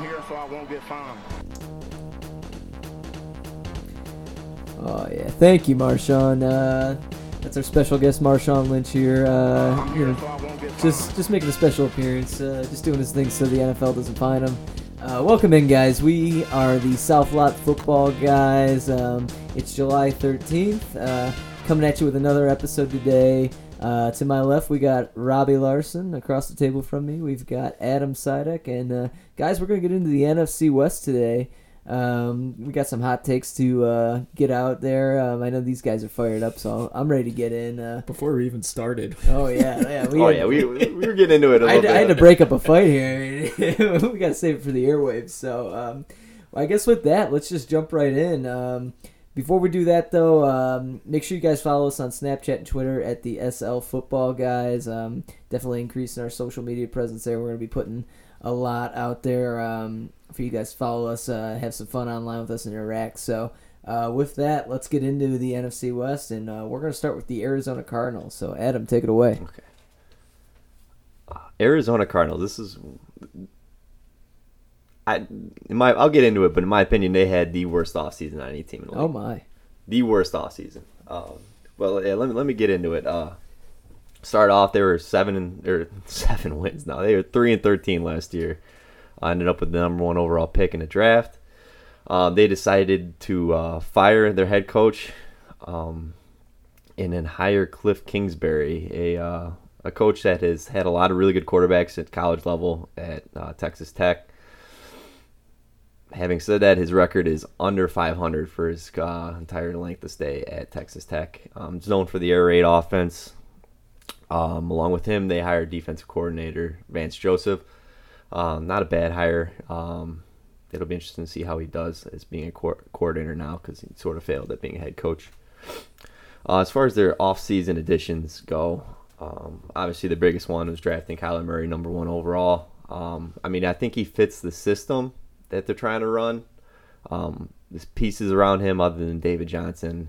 from here so I won't get fined. Oh, yeah. Thank you, Marshawn. That's our special guest, Marshawn Lynch here. Just making a special appearance. Just doing his thing so the NFL doesn't fine him. Welcome in, guys. We are the South Lot Football Guys. It's July 13th. Coming at you with another episode today. To my left, we got Robbie Larson. Across the table from me, we've got Adam Sidek. And, guys, we're going to get into the NFC West today. We got some hot takes to get out there. I know these guys are fired up, so I'm ready to get in. Before we even started. Oh, yeah. We were getting into it a little bit. I had to break up a fight here. We got to save it for the airwaves. So I guess with that, let's just jump right in. Before we do that, though, make sure you guys follow us on Snapchat and Twitter at the SL Football Guys. Definitely increasing our social media presence there. We're going to be putting a lot out there for you guys to follow us, have some fun online with us and interact. So with that, let's get into the NFC West, and we're going to start with the Arizona Cardinals. So, Adam, take it away. Okay. Arizona Cardinals, this is – I'll get into it, but in my opinion, they had the worst offseason on any team in the league. Oh, my. The worst offseason. Let me get into it. Start off, they were 7 wins now. They were 3-13 last year. I ended up with the number 1 overall pick in the draft. They decided to fire their head coach and then hire Cliff Kingsbury, a coach that has had a lot of really good quarterbacks at college level at Texas Tech. Having said that, his record is under 500 for his entire length of stay at Texas Tech. It's known for the air raid offense. Along with him, they hired defensive coordinator Vance Joseph. Not a bad hire. It'll be interesting to see how he does as being a coordinator now because he sort of failed at being a head coach. As far as their offseason additions go, obviously the biggest one was drafting Kyler Murray, number 1 overall. I think he fits the system that they're trying to run. There's pieces around him other than David Johnson,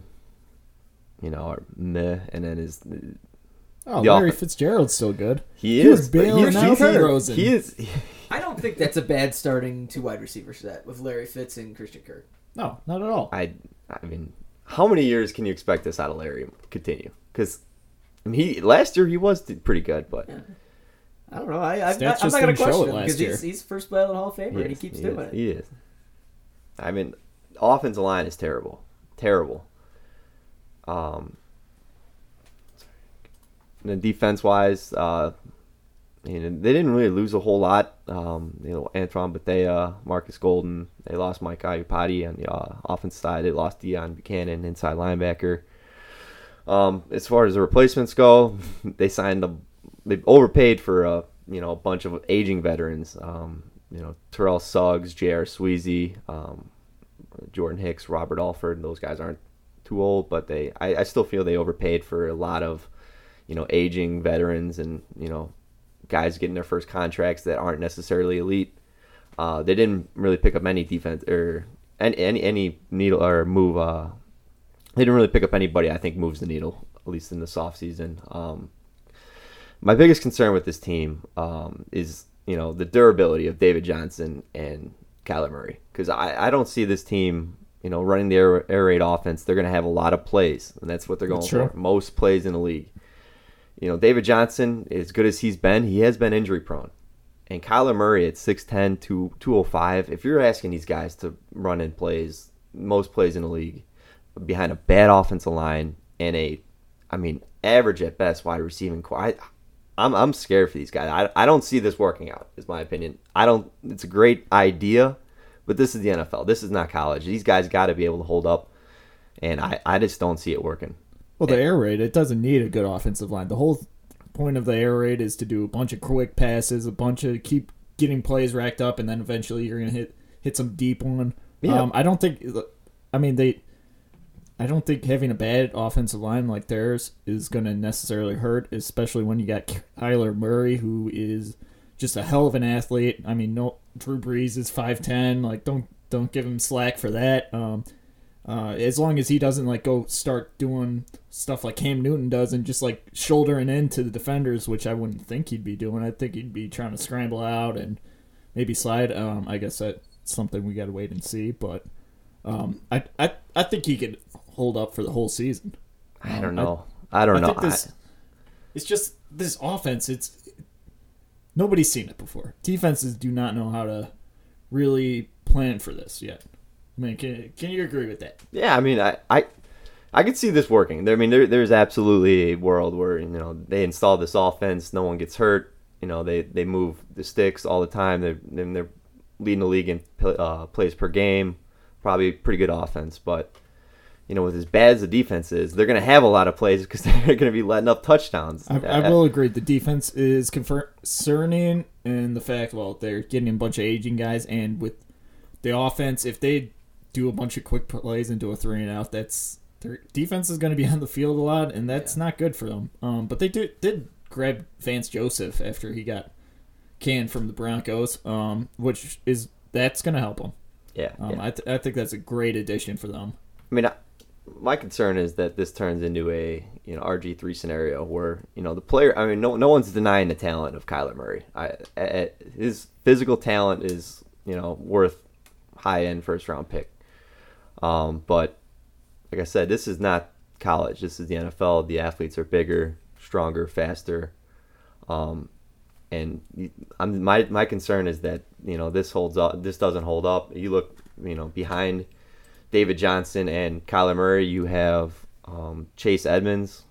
are meh, and then his... Oh, Larry Fitzgerald's still good. He is. He was bailing out Rosen. I don't think that's a bad starting 2 wide receiver set with Larry Fitz and Christian Kirk. No, not at all. I mean, how many years can you expect this out of Larry continue? Because last year he was pretty good, but yeah. I don't know. I'm not going to question him because he's first ballot Hall of Famer and he keeps doing it. He is. I mean, offensive line is terrible, terrible. And defense-wise, they didn't really lose a whole lot. Antoine Bethea, Marcus Golden. They lost Mike Iupati on the offense side. They lost Deion Buchanan, inside linebacker. As far as the replacements go, they overpaid for a bunch of aging veterans. Terrell Suggs, J.R. Sweezy, Jordan Hicks, Robert Alford. Those guys aren't too old, but I still feel they overpaid for a lot of aging veterans and, guys getting their first contracts that aren't necessarily elite. They didn't really pick up any defense or any needle or move. They didn't really pick up anybody I think moves the needle, at least in this offseason. My biggest concern with this team is, the durability of David Johnson and Kyler Murray. Because I don't see this team... running the air raid offense, they're going to have a lot of plays, and that's what they're going for. Most plays in the league. David Johnson, as good as he's been, he has been injury prone. And Kyler Murray at 6'10", 205, if you're asking these guys to run in plays, most plays in the league, behind a bad offensive line and average at best wide receiving core, I'm scared for these guys. I don't see this working out, is my opinion. It's a great idea. But this is the NFL. This is not college. These guys got to be able to hold up, and I just don't see it working. Well, the air raid, it doesn't need a good offensive line. The whole point of the air raid is to do a bunch of quick passes, keep getting plays racked up, and then eventually you're going to hit some deep one. Yeah. I don't think having a bad offensive line like theirs is going to necessarily hurt, especially when you got Kyler Murray, who is just a hell of an athlete. Drew Brees is 5'10", don't give him slack for that. As long as he doesn't go start doing stuff like Cam Newton does and just shouldering into the defenders, which I wouldn't think he'd be doing. I think he'd be trying to scramble out and maybe slide. I guess that's something we got to wait and see. But I think he could hold up for the whole season. I don't know. I don't know. Think it's just this offense. Nobody's seen it before. Defenses do not know how to really plan for this yet. I mean, can you agree with that? Yeah, I mean, I could see this working. I mean, there's absolutely a world where, you know, they install this offense, no one gets hurt. You know, they move the sticks all the time. They're leading the league in plays per game. Probably pretty good offense, but, you know, with as bad as the defense is, they're going to have a lot of plays because they're going to be letting up touchdowns. I will agree. The defense is concerning, and the fact, well, they're getting a bunch of aging guys, and with the offense, if they do a bunch of quick plays and do a 3-and-out, that's their defense is going to be on the field a lot, and that's not good for them. But they did grab Vance Joseph after he got canned from the Broncos, which is that's going to help them. Yeah, I think that's a great addition for them. I mean, my concern is that this turns into a RG3 scenario where the player. I mean, no one's denying the talent of Kyler Murray. His physical talent is worth high end first round pick. But like I said, this is not college. This is the NFL. The athletes are bigger, stronger, faster. And my concern is that this holds up. This doesn't hold up. You look behind David Johnson and Kyler Murray. You have Chase Edmonds.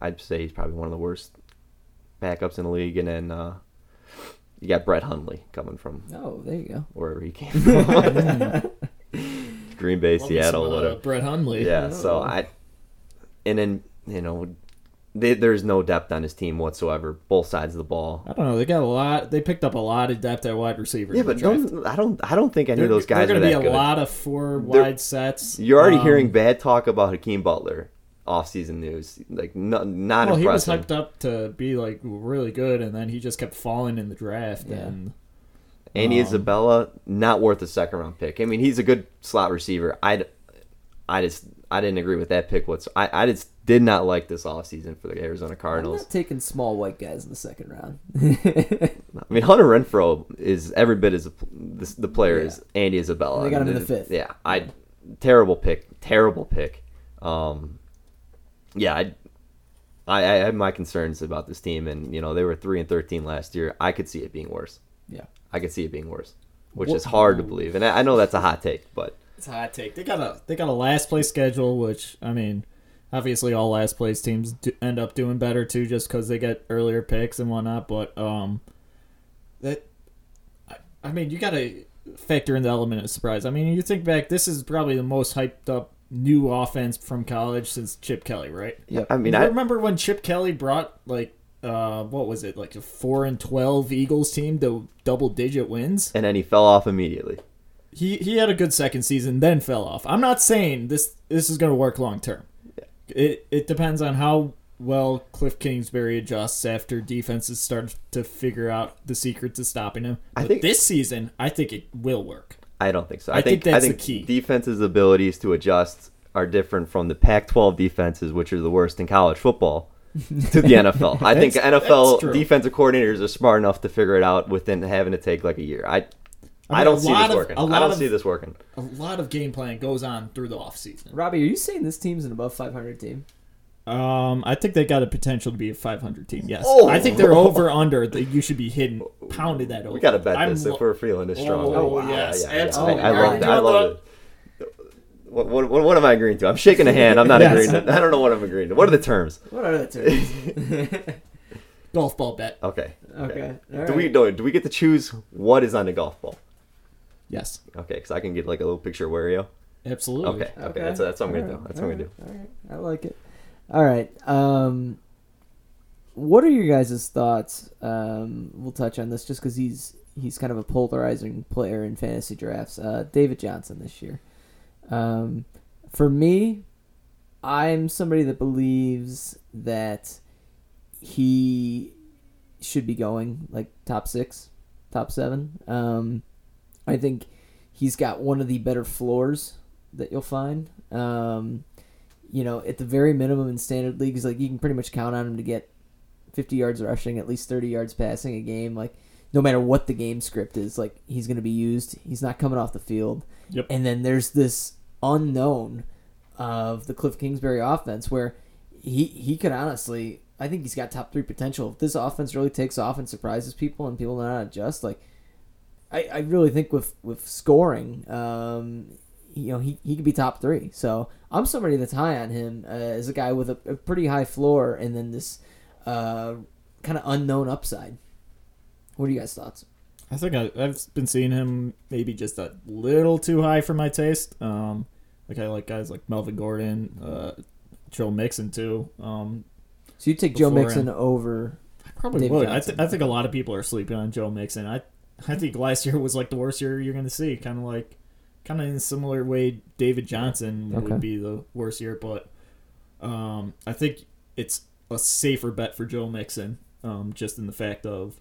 I'd say he's probably one of the worst backups in the league. And then you got Brett Hundley coming from. Oh, there you go. Wherever he came from. Green Bay, Seattle, whatever. Brett Hundley. Yeah. There's no depth on his team whatsoever, both sides of the ball. I don't know. They got a lot. They picked up a lot of depth at wide receiver. Yeah, but I don't think any of those guys are that good. There's going to be a lot of four-wide sets. You're already hearing bad talk about Hakeem Butler off-season news. Like, not impressive. Well, he was hyped up to be, like, really good, and then he just kept falling in the draft. Yeah. And Andy Isabella, not worth a second-round pick. I mean, he's a good slot receiver. I didn't agree with that pick whatsoever. I just did not like this offseason for the Arizona Cardinals. I'm not taking small white guys in the second round. I mean, Hunter Renfrow is every bit as the player as Andy Isabella. And they got him in the fifth. Yeah, terrible pick. I have my concerns about this team, and they were 3-13 last year. I could see it being worse. Yeah, I could see it being worse, which is hard to believe. And I know that's a hot take, but. It's a hot take. They got a last place schedule, which I mean, obviously all last place teams end up doing better too, just because they get earlier picks and whatnot. But I mean, you got to factor in the element of surprise. I mean, you think back, this is probably the most hyped up new offense from college since Chip Kelly, right? Yeah, I mean, I remember when Chip Kelly brought like. What was it like a 4-12 Eagles team to double digit wins, and then he fell off immediately. He had a good second season, then fell off. I'm not saying this is going to work long term. Yeah. It depends on how well Cliff Kingsbury adjusts after defenses start to figure out the secret to stopping him. But I think this season, I think it will work. I don't think so. I think the key. Defenses' abilities to adjust are different from the Pac-12 defenses, which are the worst in college football, to the NFL. I think NFL defensive coordinators are smart enough to figure it out within having to take like a year. I don't see this working. A lot of game plan goes on through the offseason. Robbie, are you saying this team's an above 500 team? I think they got a potential to be a 500 team, yes. Oh, I think they're over under. You should be hitting, pounded that over. We got to bet this if we're feeling this strongly. Oh, yes. Yeah, absolutely. I love it. What am I agreeing to? I'm shaking a hand. I'm not agreeing to. I don't know what I'm agreeing to. What are the terms? Golf ball bet. Okay. All right. Do we get to choose what is on the golf ball? Yes. Okay, because I can get like a little picture of Wario. Absolutely. Okay. That's what I'm going to do. That's what I'm going to do. All right. I like it. All right. What are your guys' thoughts? We'll touch on this just because he's kind of a polarizing player in fantasy drafts. David Johnson this year. For me, I'm somebody that believes that he should be going like top 6, top 7. I think he's got one of the better floors that you'll find. At the very minimum in standard leagues, like you can pretty much count on him to get 50 yards rushing, at least 30 yards passing a game. Like no matter what the game script is, like, he's going to be used. He's not coming off the field. Yep. And then there's this unknown of the Cliff Kingsbury offense where he could honestly, I think he's got top three potential. If this offense really takes off and surprises people and people not adjust, like, I really think with scoring, you know, he could be top three. So I'm somebody that's high on him as a guy with a pretty high floor and then this kind of unknown upside. What are you guys' thoughts? I think I've been seeing him maybe just a little too high for my taste. Like I like guys like Melvin Gordon, Joe Mixon too. So you take Joe Mixon over? I probably would. I think a lot of people are sleeping on Joe Mixon. I think last year was like the worst year you're going to see. Kind of in a similar way, David Johnson would be the worst year, but I think it's a safer bet for Joe Mixon, just in the fact of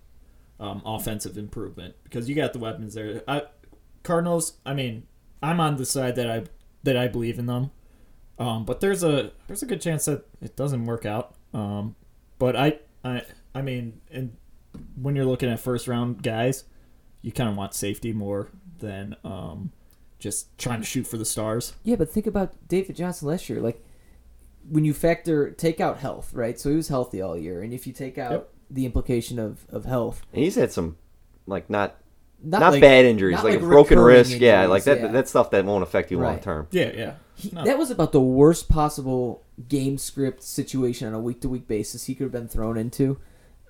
offensive improvement, because you got the weapons there. Cardinals. I mean, I'm on the side that I believe in them, but there's a good chance that it doesn't work out. But I mean, and when you're looking at first round guys, you kind of want safety more than just trying to shoot for the stars. Yeah, but think about David Johnson last year. Like, when you take out health, right? So he was healthy all year, and if you take out the implication of health, and he's had some not bad injuries, not like a broken wrist, injuries, that stuff that won't affect you long term. Yeah, yeah. That was about the worst possible game script situation on a week to week basis he could have been thrown into.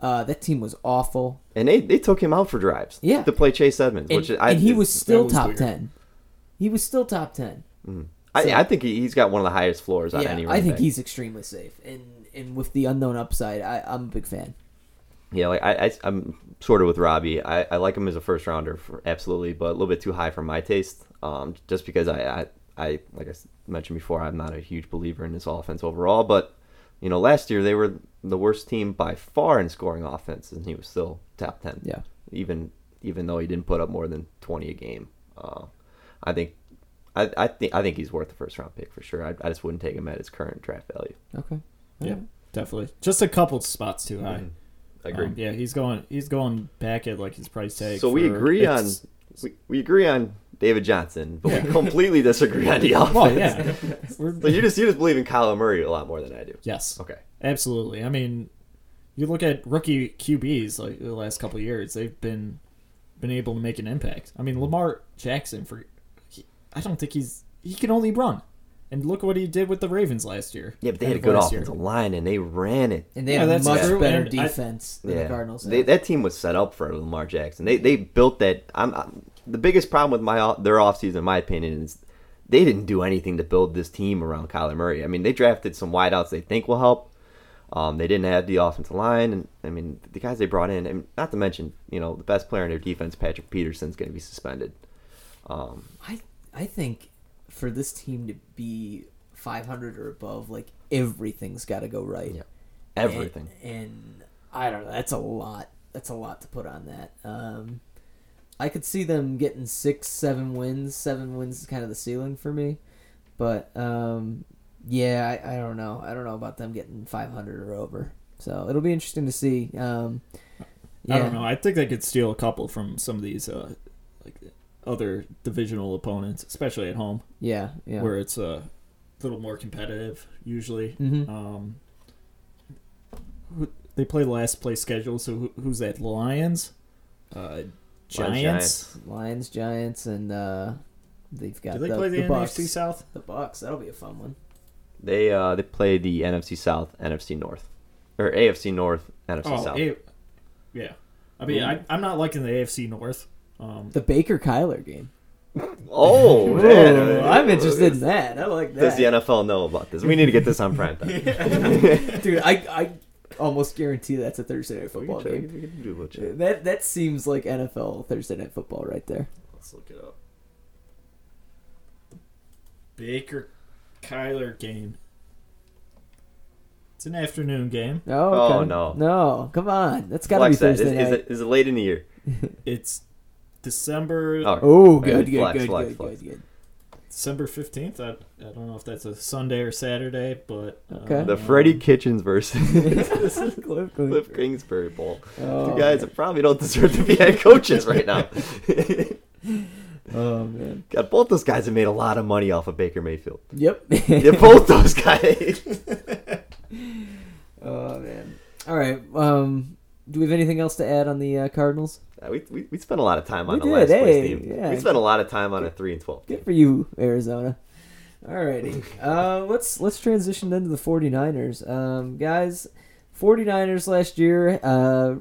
That team was awful, and they took him out for drives. Yeah, to play Chase Edmonds, he was still top 10. He was still top 10. Mm. So, I think he's got one of the highest floors on any running back. I think he's extremely safe, and with the unknown upside, I'm a big fan. Yeah, like I'm sort of with Robbie. I like him as a first rounder, absolutely, but a little bit too high for my taste. Just because I like I mentioned before, I'm not a huge believer in this offense overall. But you know, last year they were the worst team by far in scoring offense, and he was still top 10. Yeah, even though he didn't put up more than 20 a game. I think he's worth the first round pick for sure. I just wouldn't take him at his current draft value. Okay. Yeah, definitely. Just a couple spots too high. I agree. Yeah, he's going back at like his price tag. So we agree on David Johnson, but we completely disagree on the offense. Well, yeah. So you just believe in Kyler Murray a lot more than I do. Yes. Okay. Absolutely. I mean, you look at rookie QBs like the last couple of years, they've been able to make an impact. I mean, Lamar Jackson, I don't think he can only run. And look what he did with the Ravens last year. Yeah, but they had a good offensive line, and they ran it. And they had a much better defense than the Cardinals. That team was set up for Lamar Jackson. They built that. The biggest problem with their offseason, in my opinion, is they didn't do anything to build this team around Kyler Murray. I mean, they drafted some wideouts they think will help. They didn't have the offensive line. And I mean, the guys they brought in, and not to mention, you know, the best player in their defense, Patrick Peterson, is going to be suspended. I think for this team to be 500 or above, like, everything's got to go right. Yeah. Everything. And I don't know. That's a lot. That's a lot to put on that. I could see them getting 6-7 wins. 7 wins is kind of the ceiling for me. But, I don't know. I don't know about them getting 500 or over. So it'll be interesting to see. I don't know. I think they could steal a couple from some of these other divisional opponents, especially at home. Yeah. Where it's a little more competitive usually. Mm-hmm. They play last place schedule, so who's that? Lions, Giants. Lions, Giants, and they've got. Do they play the NFC South? The Bucks. That'll be a fun one. They play the NFC South, NFC North, or AFC North, NFC South. Yeah, I mean, I'm not liking the AFC North. The Baker-Kyler game. Oh, man. Ooh, I'm interested in that. I like that. Does the NFL know about this? We need to get this on primetime. Dude, I almost guarantee that's a Thursday Night Football game. That seems like NFL Thursday Night Football right there. Let's look it up. Baker-Kyler game. It's an afternoon game. Oh, okay. No. No, come on. That's got to be Thursday night. Is it late in the year? It's December. Oh, good, flex, good. December 15th. I don't know if that's a Sunday or Saturday, but... Okay. The Freddie Kitchens versus Cliff Kingsbury Bowl. Oh, two guys that probably don't deserve to be head coaches right now. Oh, man. God, both those guys have made a lot of money off of Baker Mayfield. Yep. Yeah, both those guys. Oh, man. All right. Do we have anything else to add on the Cardinals? We spent a lot of time on the last place team. Yeah. We spent a lot of time on a 3-12. Good for you, Arizona. All righty. Let's transition into the 49ers. Guys, 49ers last year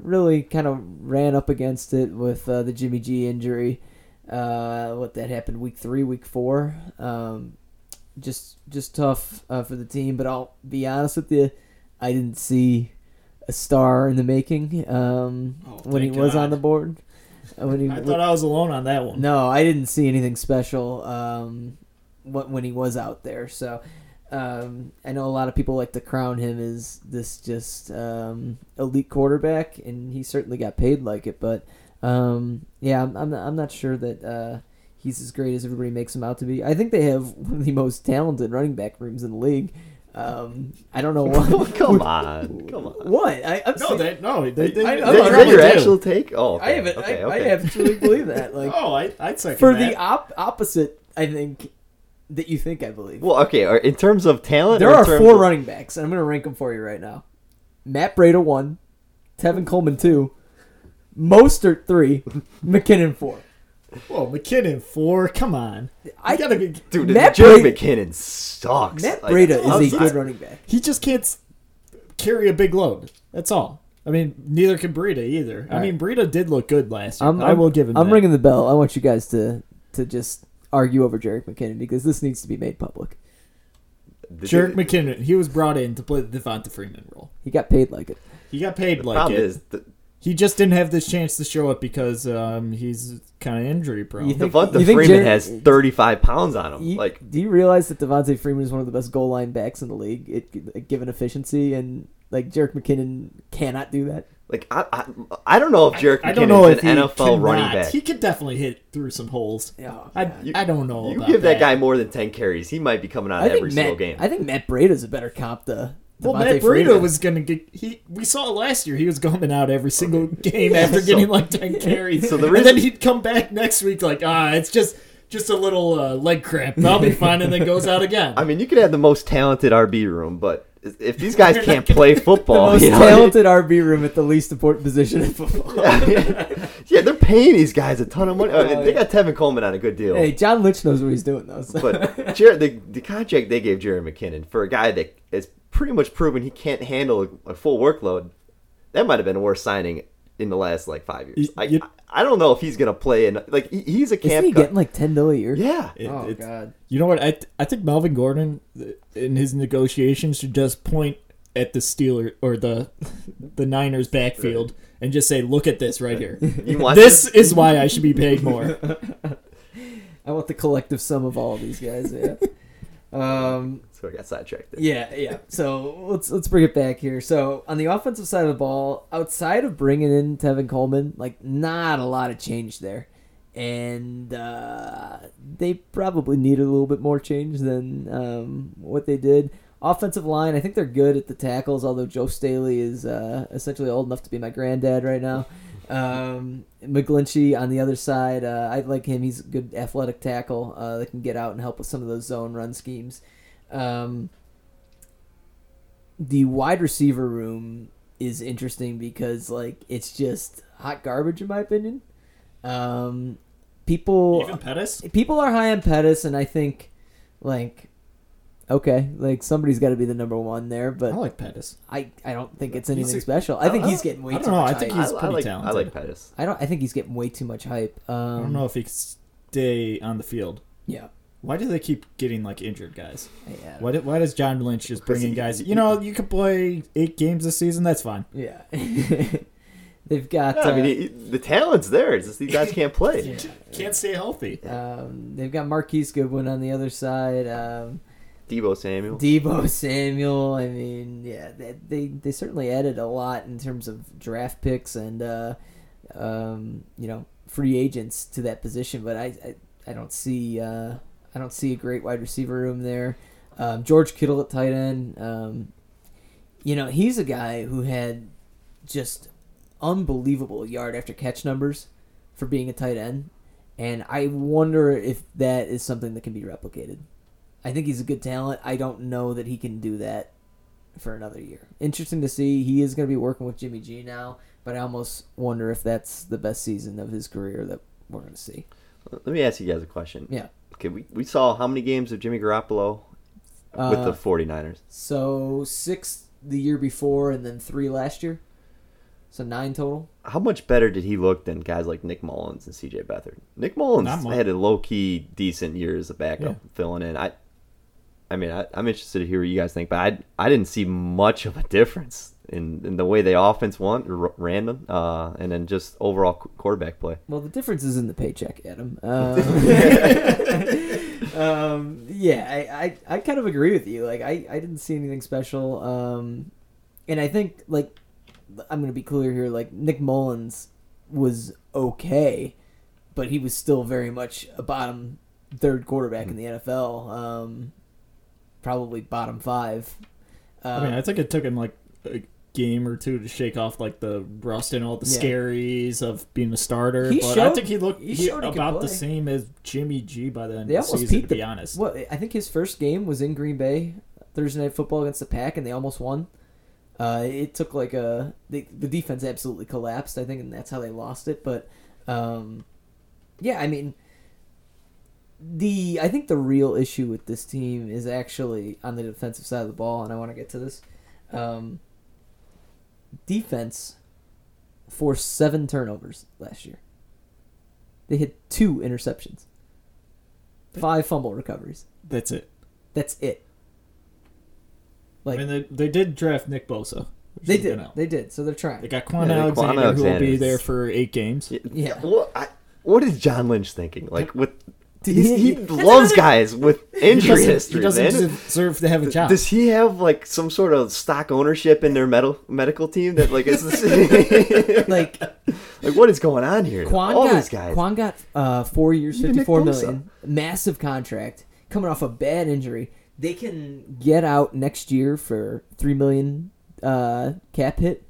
really kind of ran up against it with the Jimmy G injury. That happened week 3, week 4. Just tough for the team, but I'll be honest with you, I didn't see a star in the making when he was on the board. I thought I was alone on that one. No, I didn't see anything special when he was out there. So I know a lot of people like to crown him as this just elite quarterback, and he certainly got paid like it. But I'm not sure that he's as great as everybody makes him out to be. I think they have one of the most talented running back rooms in the league. I don't know what. Come on. What? Is that your actual take? Oh, okay. I absolutely believe that. Like, I'd second for that. The opposite, I think that you think I believe. Well, okay. In terms of talent, there are four running backs, and I'm going to rank them for you right now. Matt Breida 1, Tevin Coleman 2, Mostert 3, McKinnon 4. Whoa, McKinnon 4, come on. Dude, Jerick McKinnon sucks. Matt Breida is a good running back. He just can't carry a big load. That's all. I mean, neither can Breida either. All right. I mean, Breida did look good last year. I will give him that. I'm ringing the bell. I want you guys to just argue over Jerick McKinnon because this needs to be made public. Jerick McKinnon, he was brought in to play the Devonta Freeman role. He got paid like it. He just didn't have this chance to show up because he's kind of injury prone. Devonta Freeman has 35 pounds on him. Do you realize that Devonta Freeman is one of the best goal line backs in the league, given efficiency, and Jerick McKinnon cannot do that? I don't know if Jerick McKinnon is an NFL running back. He could definitely hit through some holes. Oh, I don't know. You give that guy more than 10 carries, he might be coming out every single game. I think Matt Breida is a better comp to. Well, Matt Breida was going to get... We saw it last year. He was going out every single game after getting 10 carries. And then he'd come back next week it's just a little leg cramp. I'll be fine, and then goes out again. I mean, you could have the most talented RB room, but if these guys can't play football... talented RB room at the least important position in football. Yeah, they're paying these guys a ton of money. They got Tevin Coleman on a good deal. Hey, John Lynch knows what he's doing, though. So. But the contract they gave Jerick McKinnon for a guy that is... pretty much proven he can't handle a full workload. That might have been the worst signing in the last 5 years. I don't know if he's gonna play. And he's a camp. Isn't he getting $10 million a year? Yeah. God. You know what? I think Melvin Gordon in his negotiations should just point at the Steelers or the Niners backfield and just say, "Look at this right here. This is why I should be paid more." I want the collective sum of all of these guys. Yeah. So I got sidetracked. Yeah. So let's bring it back here. So on the offensive side of the ball, outside of bringing in Tevin Coleman, not a lot of change there, and they probably need a little bit more change than what they did. Offensive line, I think they're good at the tackles, although Joe Staley is essentially old enough to be my granddad right now. McGlinchey on the other side, I like him. He's a good athletic tackle that can get out and help with some of those zone run schemes. The wide receiver room is interesting because it's just hot garbage in my opinion. Even Pettis? People are high on Pettis, and I think somebody's got to be the number one there, but I like Pettis. I don't think it's anything special. I think he's getting way too much hype. I think he's pretty talented. I like Pettis. I think he's getting way too much hype. I don't know if he can stay on the field. Yeah. Why do they keep getting injured guys? Yeah. Why does John Lynch just bring in guys? You could play 8 games this season. That's fine. Yeah. They've got. No, the talent's there. It's just these guys can't play. Yeah. Can't stay healthy. They've got Marquise Goodwin on the other side. Debo Samuel. I mean, yeah, they certainly added a lot in terms of draft picks and free agents to that position. But I don't see I don't see a great wide receiver room there. George Kittle at tight end. You know, he's a guy who had just unbelievable yard after catch numbers for being a tight end. And I wonder if that is something that can be replicated. I think he's a good talent. I don't know that he can do that for another year. Interesting to see. He is going to be working with Jimmy G now, but I almost wonder if that's the best season of his career that we're going to see. Let me ask you guys a question. Yeah. Okay, we saw how many games of Jimmy Garoppolo with the 49ers? So 6 the year before and then 3 last year. So 9 total. How much better did he look than guys like Nick Mullins and C.J. Beathard? Nick Mullins had a low-key decent year as a backup filling in. I'm interested to hear what you guys think, but I didn't see much of a difference in the way the offense ran them, and then just overall quarterback play. Well, the difference is in the paycheck, Adam. I kind of agree with you. Like, I didn't see anything special, and I think, like, I'm going to be clear here, like, Nick Mullins was okay, but he was still very much a bottom third quarterback in the NFL, probably bottom 5. I think it took him like a game or two to shake off like the rust and all the scaries of being a starter. I think he looked about the same as Jimmy G by the end of the season, to be honest. Well, I think his first game was in Green Bay, Thursday Night Football against the Pack, and they almost won. It took like the defense absolutely collapsed, I think, and that's how they lost it. But, I think the real issue with this team is actually on the defensive side of the ball, and I want to get to this. Defense forced 7 turnovers last year. They had 2 interceptions, 5 fumble recoveries. That's it. Like, I mean, they did draft Nick Bosa. They did. So they're trying. They got Kwon Alexander, who will be there for 8 games. Yeah. Well, what is John Lynch thinking? Like, with he loves guys with injury history. He doesn't deserve to have a job. Does he have like some sort of stock ownership in their medical team? That like is this like what is going on here? These guys. Kwon got 4 years, $54 million, massive contract, coming off a bad injury. They can get out next year for $3 million cap hit,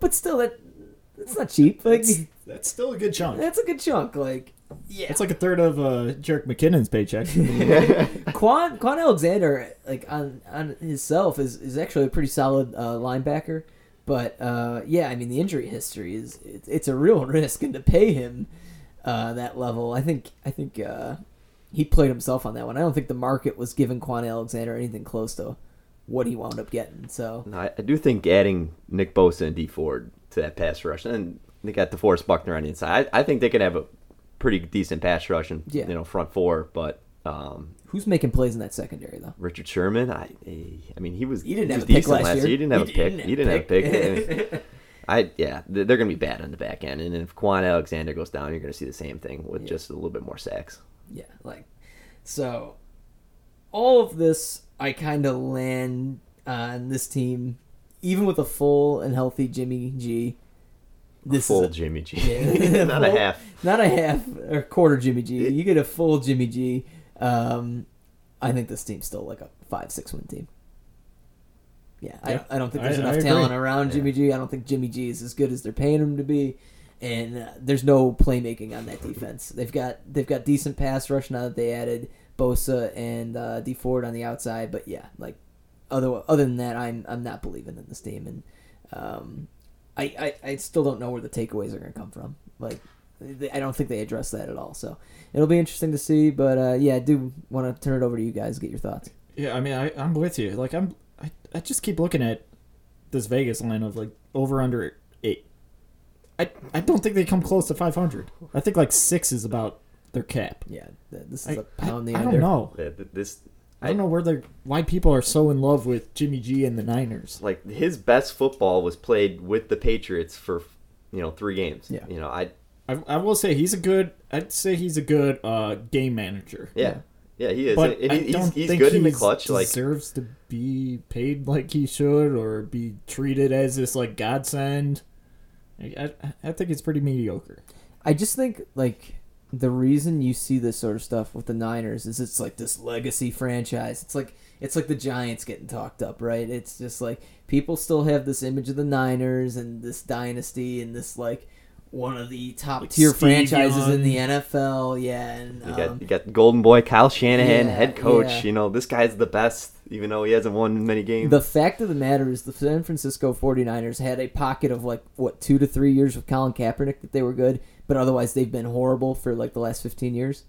but still, that's not cheap. Like that's still a good chunk. That's a good chunk. Like it's like a third of Jerick McKinnon's paycheck. Kwon Alexander, like on himself, is actually a pretty solid linebacker. But the injury history is it's a real risk, and to pay him that level, I think. He played himself on that one. I don't think the market was giving Kwon Alexander anything close to what he wound up getting. So no, I do think adding Nick Bosa and Dee Ford to that pass rush, and they got DeForest Buckner on the inside. I think they could have a pretty decent pass rush and front four. But who's making plays in that secondary though? Richard Sherman. He was decent last year. He didn't have a pick. They're going to be bad on the back end, and if Kwon Alexander goes down, you're going to see the same thing with just a little bit more sacks. Yeah, so all of this, I kind of land on this team, even with a full and healthy Jimmy G. Jimmy G. Yeah, Not a half or quarter Jimmy G. You get a full Jimmy G. I think this team's still like a 5-6 win team. Yeah, yeah. I don't think there's enough talent around Jimmy G. I don't think Jimmy G is as good as they're paying him to be. And there's no playmaking on that defense. They've got decent pass rush now that they added Bosa and Dee Ford on the outside. But other than that, I'm not believing in this team, and I still don't know where the takeaways are going to come from. Like I don't think they address that at all. So it'll be interesting to see. But I do want to turn it over to you guys to get your thoughts. Yeah, I'm with you. Like I just keep looking at this Vegas line of like over under 8. I don't think they come close to 500. I think like 6 is about their cap. Yeah, this is a pound the under. I don't know. I don't know why people are so in love with Jimmy G and the Niners. Like his best football was played with the Patriots for 3 games. Yeah. I will say he's a good game manager. Yeah. Yeah, he is. But he's good in the clutch. He deserves to be paid like he should or be treated as this like godsend. I think it's pretty mediocre. I just think, like, the reason you see this sort of stuff with the Niners is it's like this legacy franchise. It's like the Giants getting talked up, right? It's just like people still have this image of the Niners and this dynasty and this like one of the top tier franchises in the NFL. Yeah, and you got Golden Boy Kyle Shanahan, head coach. Yeah. You know, this guy's the best, even though he hasn't won many games. The fact of the matter is the San Francisco 49ers had a pocket of like 2 to 3 years with Colin Kaepernick that they were good, but otherwise they've been horrible for like the last 15 years.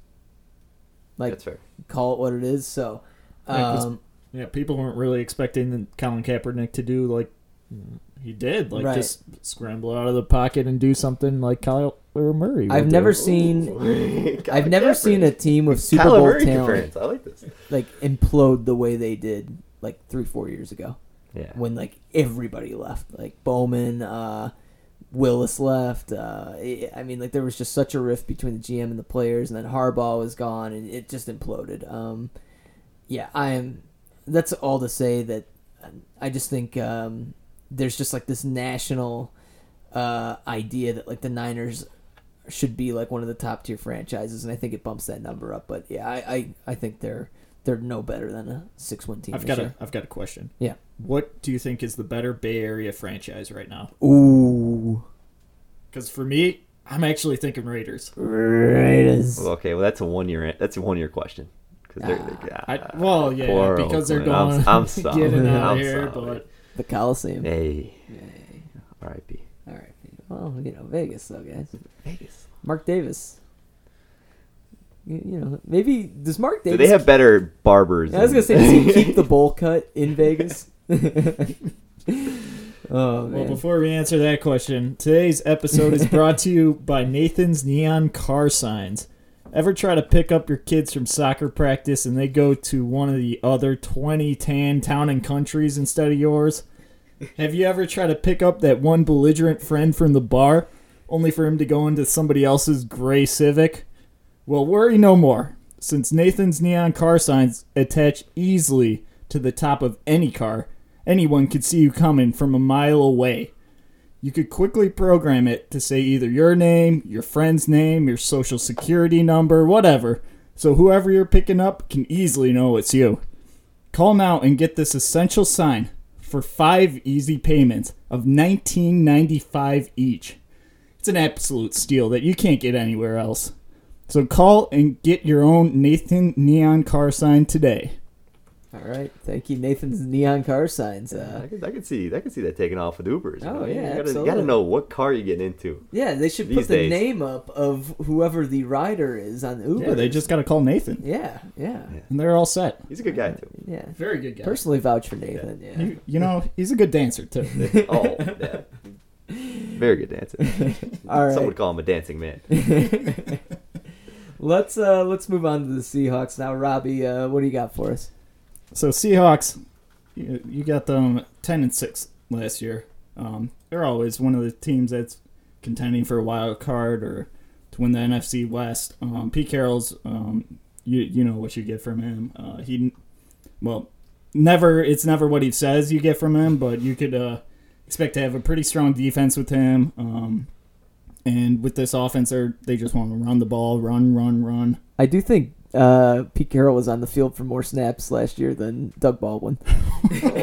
Like, that's fair. Call it what it is. So, people weren't really expecting Colin Kaepernick to do like he did, like just scramble out of the pocket and do something like Kyler Murray. I've never seen a team with Super Bowl talent I like this. Like implode the way they did like 3-4 years ago. Yeah, when like everybody left, like Bowman, Willis left. I mean, like there was just such a rift between the GM and the players, and then Harbaugh was gone, and it just imploded. That's all to say that I just think there's just like this national idea that like the Niners should be like one of the top tier franchises, and I think it bumps that number up. But yeah, I think they're no better than a 6-win team. I've got a question. Yeah, what do you think is the better Bay Area franchise right now? Ooh, because for me, I'm actually thinking Raiders. Raiders. Well, okay, well that's a one year question. Because they're going. I'm sorry. But the Coliseum. Hey. R.I.P. Well, you know, Vegas, though, guys. Vegas. Mark Davis. You know, maybe does Mark Davis? Do they have better barbers? I was gonna say, does he keep the bowl cut in Vegas? Oh, man. Well, before we answer that question, today's episode is brought to you by Nathan's Neon Car Signs. Ever try to pick up your kids from soccer practice and they go to one of the other 20 tan town and countries instead of yours? Have you ever tried to pick up that one belligerent friend from the bar only for him to go into somebody else's gray Civic? Well, worry no more, since Nathan's Neon Car Signs attach easily to the top of any car, anyone could see you coming from a mile away. You could quickly program it to say either your name, your friend's name, your social security number, whatever, so whoever you're picking up can easily know it's you. Call now and get this essential sign for 5 easy payments of $19.95 each. It's an absolute steal that you can't get anywhere else. So call and get your own Nathan Neon Car Sign today. All right, thank you, Nathan's Neon Car Signs. I could see that taking off with Ubers. Oh, you know? You gotta know what car you're getting into. Yeah, they should put the name up of whoever the rider is on Uber. Yeah, they just gotta call Nathan. Yeah. And they're all set. He's a good guy too. Yeah, very good guy. Personally vouch for Nathan. Yeah. You know, he's a good dancer too. Oh, yeah. Very good dancer. All right. Some would call him a dancing man. Let's move on to the Seahawks now, Robbie. What do you got for us? So Seahawks, you got them 10-6 last year. They're always one of the teams that's contending for a wild card or to win the NFC West. Pete Carroll's, you know what you get from him. It's never what he says you get from him, but you could expect to have a pretty strong defense with him. And with this offense, they just want to run the ball, run. I do think. Pete Carroll was on the field for more snaps last year than Doug Baldwin. Pete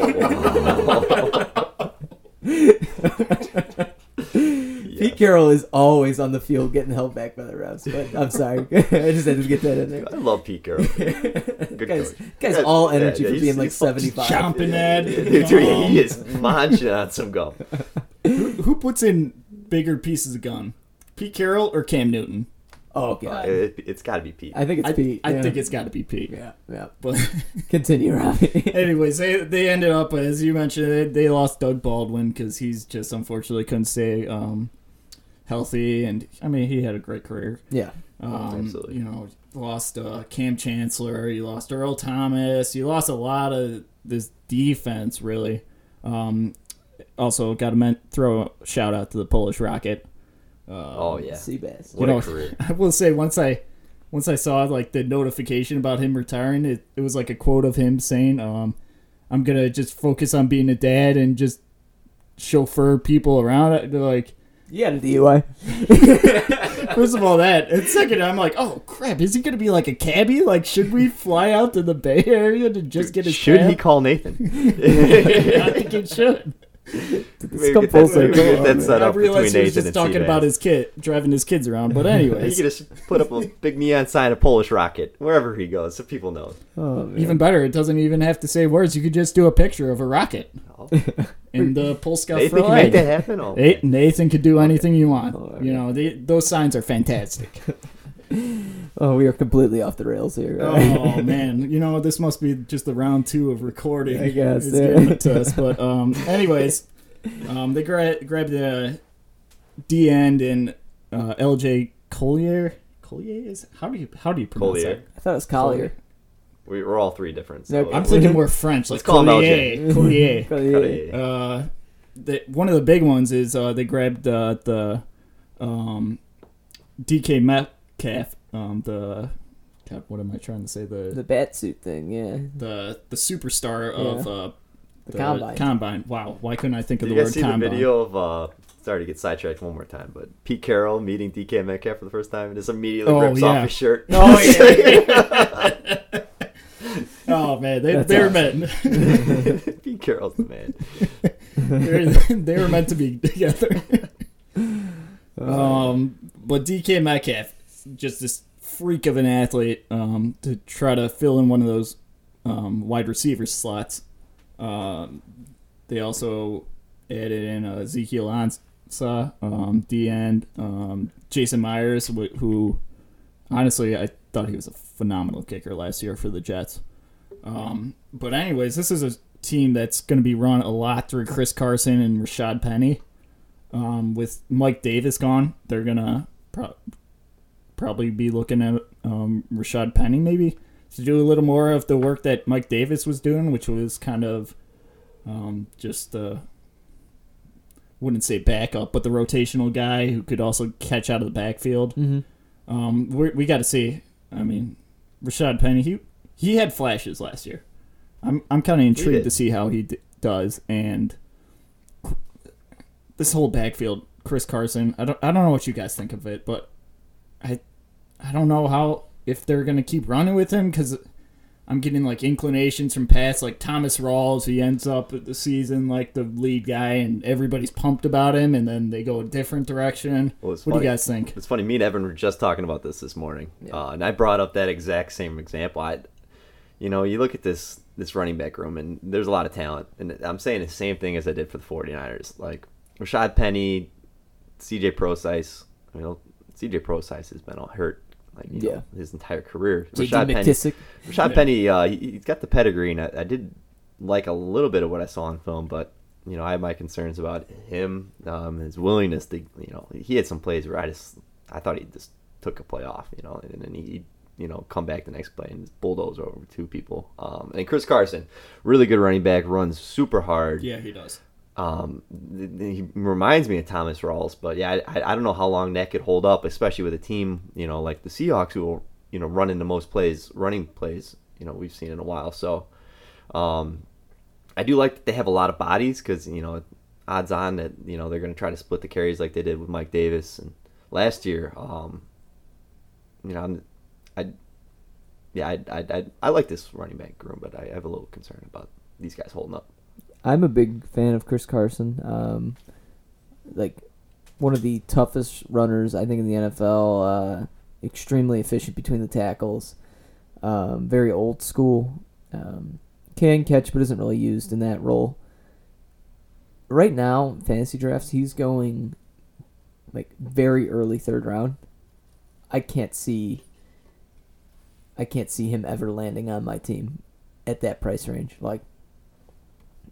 Carroll is always on the field getting held back by the refs. But I'm sorry, I just had to get that in there. I love Pete Carroll. Good guys, all energy for being like 75. Chomping at it. He is munching on some gum. Who puts in bigger pieces of gum, Pete Carroll or Cam Newton? Oh, God. It's got to be Pete. I think it's Pete. I think it's got to be Pete. Yeah. But continue, Robbie. Anyways, they ended up, as you mentioned, they lost Doug Baldwin because he's just unfortunately couldn't stay healthy. And, I mean, he had a great career. Yeah. Absolutely. You know, lost Cam Chancellor. You lost Earl Thomas. You lost a lot of this defense, really. Also, got to throw a shout-out to the Polish Rocket. Seabass. What a career! I will say once I saw like the notification about him retiring, it was like a quote of him saying, "I'm gonna just focus on being a dad and just chauffeur people around." They're like, "You had a DUI." First of all, that. And second, I'm like, oh, crap, is he going to be like a cabbie? Like, should we fly out to the Bay Area to just get his should cab? He call Nathan? I think he should. I realized he was just talking about his kid, driving his kids around, but anyways. You could just put up a big neon sign, a Polish rocket, wherever he goes, so people know. Oh, even better, it doesn't even have to say words. You could just do a picture of a rocket in the Polska Flag. Nathan can make that happen? Oh, Nathan could do anything you want. Oh, okay. You know, those signs are fantastic. Oh, we are completely off the rails here. Oh, man. You know, this must be just the round two of recording. I guess. It's getting it to us. But anyways, they grabbed the D-end and L.J. Collier. Collier is? How do you pronounce Collier. That? I thought it was Collier. We're all three different. So no, I'm thinking we're French. Let's call him L.J. Collier. One of the big ones is they grabbed the DK Metcalf. The batsuit thing, yeah. The superstar of the combine. Wow, why couldn't I think of the word combine? Did you guys see the video of sorry to get sidetracked one more time, but Pete Carroll meeting DK Metcalf for the first time and just immediately rips off his shirt. Oh yeah. Oh man, they're awesome. Men. Pete Carroll's the man. They were meant to be together. But DK Metcalf, just this freak of an athlete, to try to fill in one of those wide receiver slots. They also added in Ezekiel Ansah, D-end, Jason Myers, who honestly I thought he was a phenomenal kicker last year for the Jets. But anyways, this is a team that's going to be run a lot through Chris Carson and Rashad Penny. With Mike Davis gone, they're going to probably be looking at Rashad Penny maybe to do a little more of the work that Mike Davis was doing, which was kind of just the, wouldn't say backup, but the rotational guy who could also catch out of the backfield. Mm-hmm. We got to see. I mean, Rashad Penny, he had flashes last year. I'm kind of intrigued to see how he does. And this whole backfield, Chris Carson, I don't know what you guys think of it, but I don't know if they're going to keep running with him, because I'm getting like inclinations from past, like Thomas Rawls, he ends up at the season like the lead guy and everybody's pumped about him, and then they go a different direction. Well, what do you guys think? It's funny, me and Evan were just talking about this morning, yeah. And I brought up that exact same example. You look at this running back room, and there's a lot of talent, and I'm saying the same thing as I did for the 49ers. Like Rashad Penny, C.J. Procise, C.J. Procise has been all hurt, his entire career. Rashad Penny, he's got the pedigree, and I did like a little bit of what I saw on film, but I have my concerns about him, his willingness to, he had some plays where I thought he just took a play off, and then he come back the next play and just bulldoze over two people. And Chris Carson, really good running back, runs super hard. Yeah, he does. He reminds me of Thomas Rawls, but I don't know how long that could hold up, especially with a team, like the Seahawks, who will, run into most running plays, we've seen in a while. So, I do like that they have a lot of bodies, because, odds on that, they're going to try to split the carries like they did with Mike Davis and last year. I like this running back room, but I have a little concern about these guys holding up. I'm a big fan of Chris Carson. One of the toughest runners, I think, in the NFL. Extremely efficient between the tackles. Very old school. Can catch, but isn't really used in that role. Right now, fantasy drafts, he's going very early third round. I can't see him ever landing on my team at that price range.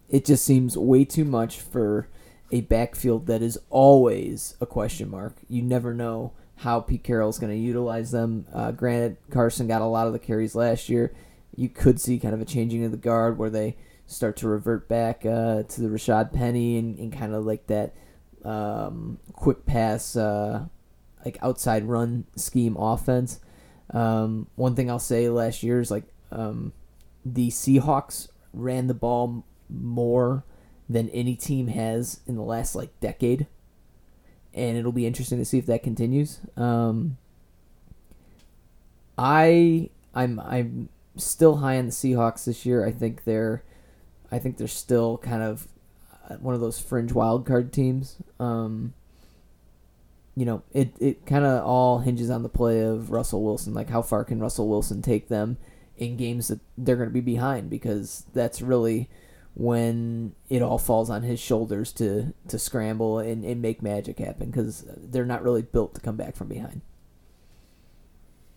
It just seems way too much for a backfield that is always a question mark. You never know how Pete Carroll's going to utilize them. Granted, Carson got a lot of the carries last year. You could see kind of a changing of the guard where they start to revert back to the Rashad Penny and kind of like that quick pass, outside run scheme offense. One thing I'll say last year is the Seahawks ran the ball more than any team has in the last decade, and it'll be interesting to see if that continues. I'm still high on the Seahawks this year. I think they're still kind of one of those fringe wildcard teams. It kind of all hinges on the play of Russell Wilson. Like, how far can Russell Wilson take them in games that they're going to be behind? Because that's really when it all falls on his shoulders to scramble and make magic happen, because they're not really built to come back from behind.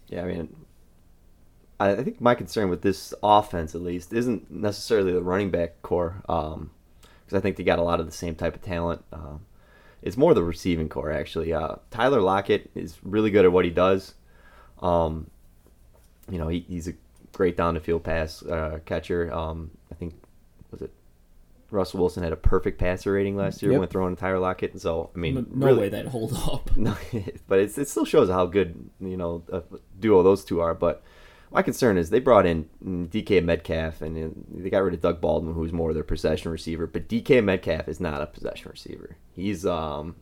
Yeah, I mean, I think my concern with this offense, at least, isn't necessarily the running back core, because I think they got a lot of the same type of talent. It's more the receiving core, actually. Tyler Lockett is really good at what he does. He's a great down-the-field pass catcher. I think, was it Russell Wilson had a perfect passer rating last year, yep, when throwing to Tyler Lockett. So, I mean, no way that hold up. No, but it still shows how good, a duo those two are. But my concern is they brought in DK Metcalf, and they got rid of Doug Baldwin, who's more of their possession receiver. But DK Metcalf is not a possession receiver. He's more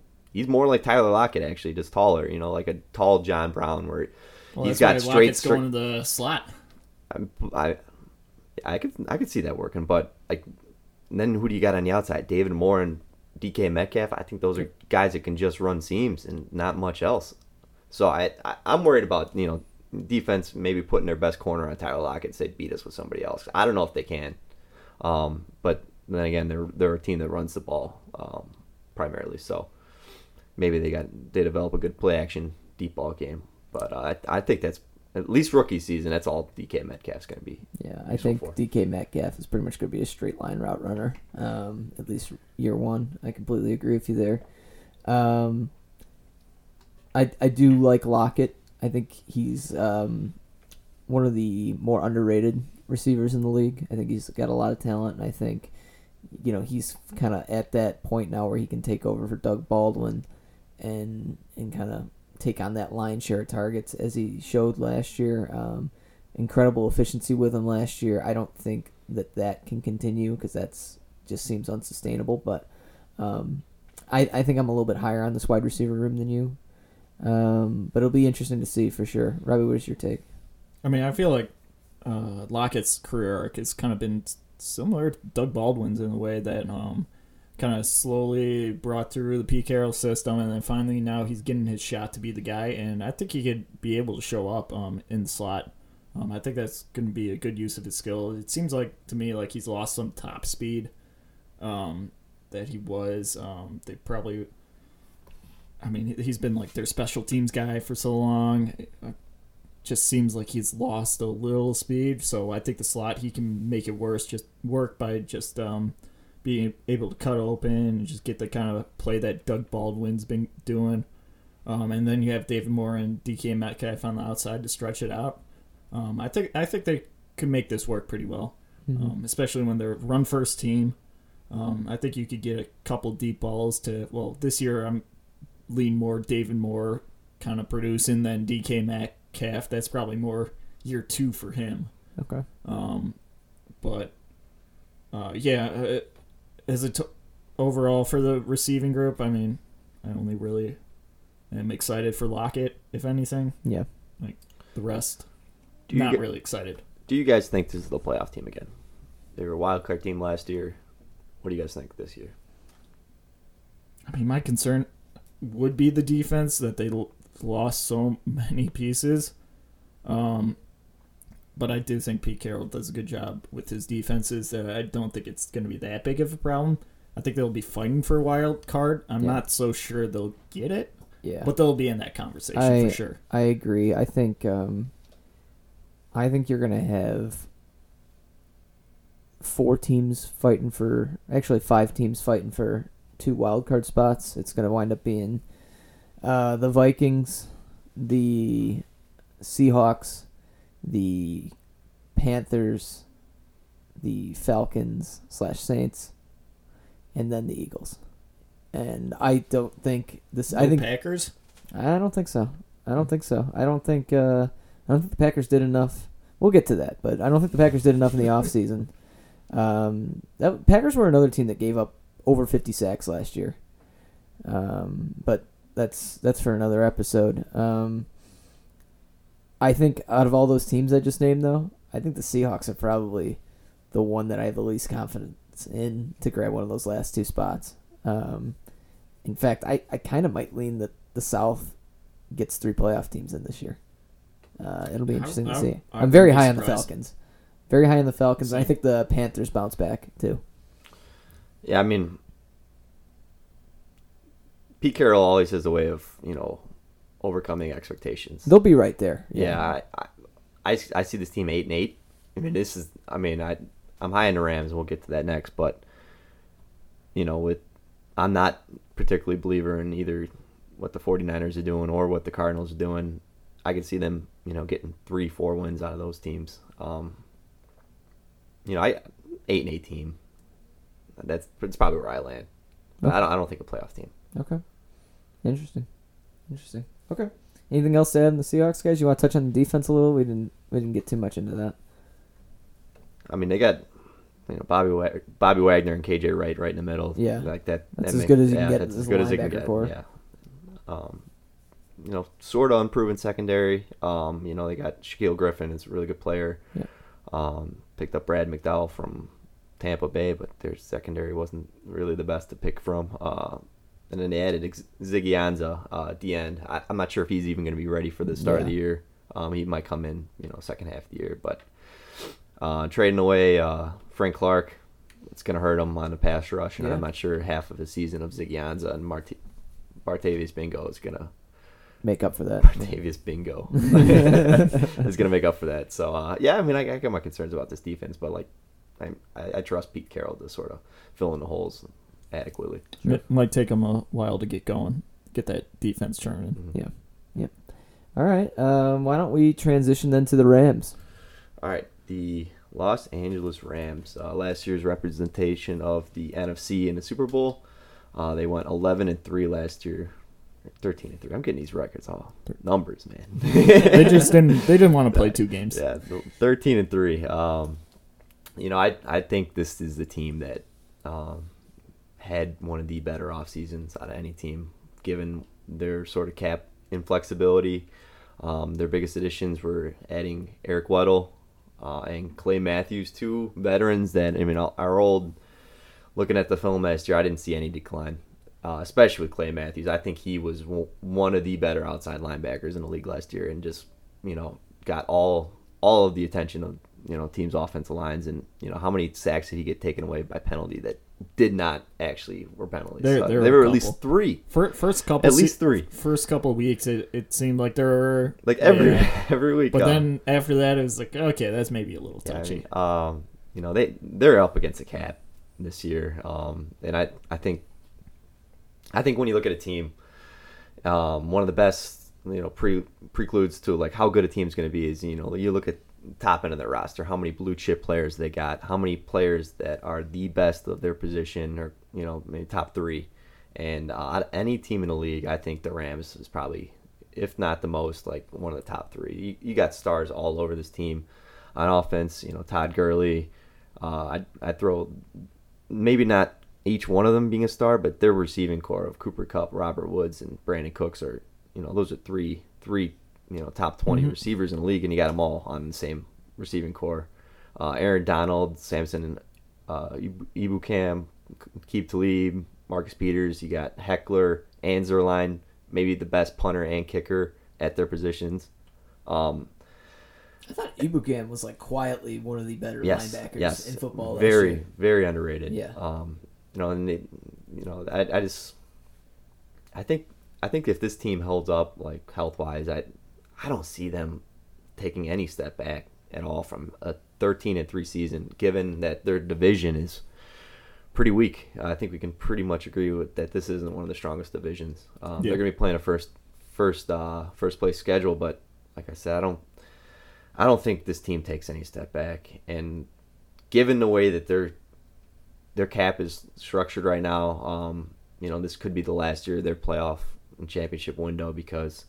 like Tyler Lockett, actually, just taller. Like a tall John Brown, where he's got straight. Lockett's going to the slot. I could see that working, but then who do you got on the outside? David Moore and DK Metcalf. I think those are guys that can just run seams and not much else. So I'm worried about defense maybe putting their best corner on Tyler Lockett, say beat us with somebody else. I don't know if they can, but then again, they're a team that runs the ball primarily, so maybe they develop a good play action deep ball game. But I think that's at least rookie season. That's all DK Metcalf's going to be. Yeah, I think DK Metcalf is pretty much going to be a straight line route runner, at least year one. I completely agree with you there. I do like Lockett. I think he's one of the more underrated receivers in the league. I think he's got a lot of talent, and I think he's kind of at that point now where he can take over for Doug Baldwin and kind of take on that lion's share of targets, as he showed last year. Incredible efficiency with him last year. I don't think that can continue, because that's just seems unsustainable. But I think I'm a little bit higher on this wide receiver room than you. But it'll be interesting to see for sure. Robbie, what is your take? I mean, I feel like Lockett's career arc has kind of been similar to Doug Baldwin's in a way that kind of slowly brought through the Pete Carroll system, and then finally now he's getting his shot to be the guy, and I think he could be able to show up in the slot. I think that's going to be a good use of his skill. It seems like to me like he's lost some top speed that he was. They probably... I mean, he's been like their special teams guy for so long. It just seems like he's lost a little speed. So I think the slot, he can make it worse, just work by just being able to cut open and just get the kind of play that Doug Baldwin's been doing. And then you have David Moore and DK Metcalf on the outside to stretch it out. I think they can make this work pretty well, especially when they're run first team. I think you could get a couple deep balls to, well, this year I'm lean more David Moore kind of producing than DK Metcalf. That's probably more year two for him. Okay. Overall for the receiving group, I mean, I only really am excited for Lockett, if anything. Yeah. Like the rest, really excited. Do you guys think this is the playoff team again? They were a wild card team last year. What do you guys think this year? I mean, my concern would be the defense, that they lost so many pieces. But I do think Pete Carroll does a good job with his defenses. I don't think it's going to be that big of a problem. I think they'll be fighting for a wild card. I'm not so sure they'll get it. Yeah, but they'll be in that conversation for sure. I agree. I think you're going to have five teams fighting for two wild card spots. It's going to wind up being the Vikings, the Seahawks, the Panthers, the Falcons / Saints, and then the Eagles. And I don't think this. No, I think Packers. I don't think so. I don't think the Packers did enough. We'll get to that, but I don't think the Packers did enough in the offseason. Packers were another team that gave up over 50 sacks last year. But that's for another episode. I think out of all those teams I just named, though, I think the Seahawks are probably the one that I have the least confidence in to grab one of those last two spots. In fact, I kind of might lean that the South gets 3 playoff teams in this year. It'll be interesting to see. I'm very high on the Falcons. Very high on the Falcons. And I think the Panthers bounce back, too. Yeah, I mean, Pete Carroll always has a way of, you know, overcoming expectations. They'll be right there. Yeah, I see this team 8-8. I mean, this is, I mean, I'm high on the Rams. We'll get to that next, but you know, I'm not particularly believer in either what the 49ers are doing or what the Cardinals are doing. I can see them, you know, getting 3-4 wins out of those teams. You know, 8-8 team. That's probably where I land. Okay. I don't think a playoff team. Okay, interesting. Okay. Anything else to add on the Seahawks, guys? You want to touch on the defense a little? We didn't get too much into that. I mean, they got, you know, Bobby Wagner and KJ Wright right in the middle. Yeah, like that. That's as good as you can get. That's as good as it can get. Yeah. You know, sort of unproven secondary. You know, they got Shaquille Griffin. Is a really good player. Yeah. Picked up Brad McDowell from Tampa Bay, but their secondary wasn't really the best to pick from. And then they added Ziggy Ansah at the end. I'm not sure if he's even going to be ready for the start of the year. He might come in, you know, second half of the year. But trading away Frank Clark, it's going to hurt him on the pass rush. And I'm not sure half of the season of Ziggy Ansah and Bartavius Bingo is going to make up for that. Bartavius Bingo is going to make up for that. So, I mean, I got my concerns about this defense. But, like, I trust Pete Carroll to sort of fill in the holes adequately. Sure. It might take them a while to get going, get that defense churning. Mm-hmm. Yeah. All right. Why don't we transition then to the Rams? All right. The Los Angeles Rams, last year's representation of the NFC in the Super Bowl. They went 11-3 last year, 13-3. I'm getting these records all numbers, man. They just didn't want to play 2 games. Yeah, 13-3. You know, I think this is the team that. Had one of the better off seasons out of any team, given their sort of cap inflexibility. Their biggest additions were adding Eric Weddle and Clay Matthews, 2 veterans that, I mean, our old, looking at the film last year, I didn't see any decline, especially with Clay Matthews. I think he was one of the better outside linebackers in the league last year, and just, you know, got all of the attention of, you know, teams' offensive lines. And, you know, how many sacks did he get taken away by penalty that did not actually were penalties? There were at least 3. First couple weeks, it seemed like there were every week. But then after that, it was like, okay, that's maybe a little touchy. I mean, you know, they're up against the cap this year, and I think when you look at a team, one of the best, you know, precludes to like how good a team's going to be is, you know, you look at top end of their roster, how many blue chip players they got, how many players that are the best of their position, or, you know, maybe top 3. And any team in the league, I think the Rams is probably, if not the most, like one of the top 3. You got stars all over this team. On offense, you know, Todd Gurley, I throw maybe not each one of them being a star, but their receiving core of Cooper Kupp, Robert Woods, and Brandon Cooks are, you know, those are three you know, top 20 mm-hmm. receivers in the league, and you got them all on the same receiving core. Aaron Donald, Samson, Ebukam, Keith Tlaib, Marcus Peters. You got Heckler, Anzerline, maybe the best punter and kicker at their positions. I thought Ebukam was like quietly one of the better linebackers in football. Very, very underrated. Yeah. You know, and you know, I think if this team holds up like health wise, I don't see them taking any step back at all from a 13-3 season, given that their division is pretty weak. I think we can pretty much agree with that. This isn't one of the strongest divisions. They're going to be playing a first place schedule, but like I said, I don't think this team takes any step back. And given the way that their cap is structured right now, you know, this could be the last year of their playoff and championship window, because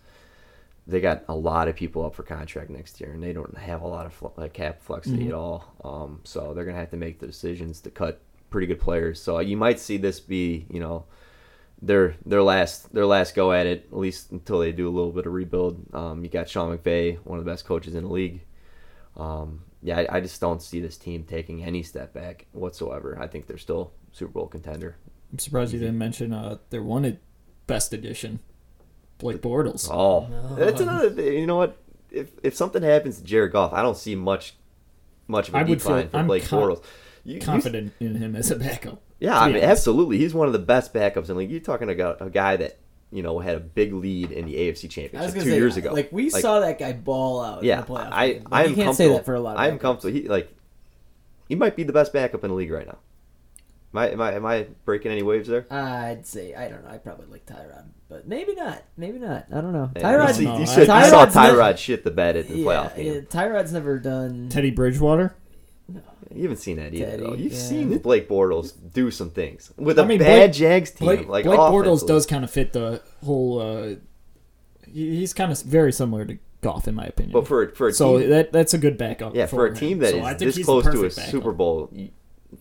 they got a lot of people up for contract next year, and they don't have a lot of cap flexibility at all. So they're going to have to make the decisions to cut pretty good players. So you might see this be, you know, their last go at it, at least until they do a little bit of rebuild. You got Sean McVay, one of the best coaches in the league. I just don't see this team taking any step back whatsoever. I think they're still Super Bowl contender. I'm surprised you didn't mention their wanted best edition, Blake Bortles. Oh, no. That's another thing. You know what? If something happens to Jared Goff, I don't see much of a decline for Blake Bortles. Confident in him as a backup. Yeah, I mean, absolutely. He's one of the best backups. And like you're talking about a guy that, you know, had a big lead in the AFC Championship 2 years ago. Like we saw that guy ball out in the playoffs. I am comfortable. Say that for a lot of I am comfortable. He might be the best backup in the league right now. Am I breaking any waves there? I'd say, I don't know. I probably like Tyrod, but maybe not. I don't know. Tyrod. You saw Tyrod shit the bed at the playoff game. Yeah, Tyrod's never done. Teddy Bridgewater? No. You haven't seen that either, though. You've seen Blake Bortles do some things with a bad Jags team. Blake Bortles does kind of fit the whole. He's kind of very similar to Goff, in my opinion. But for a team, that's a good backup. Yeah, for a team that is this close to a Super Bowl.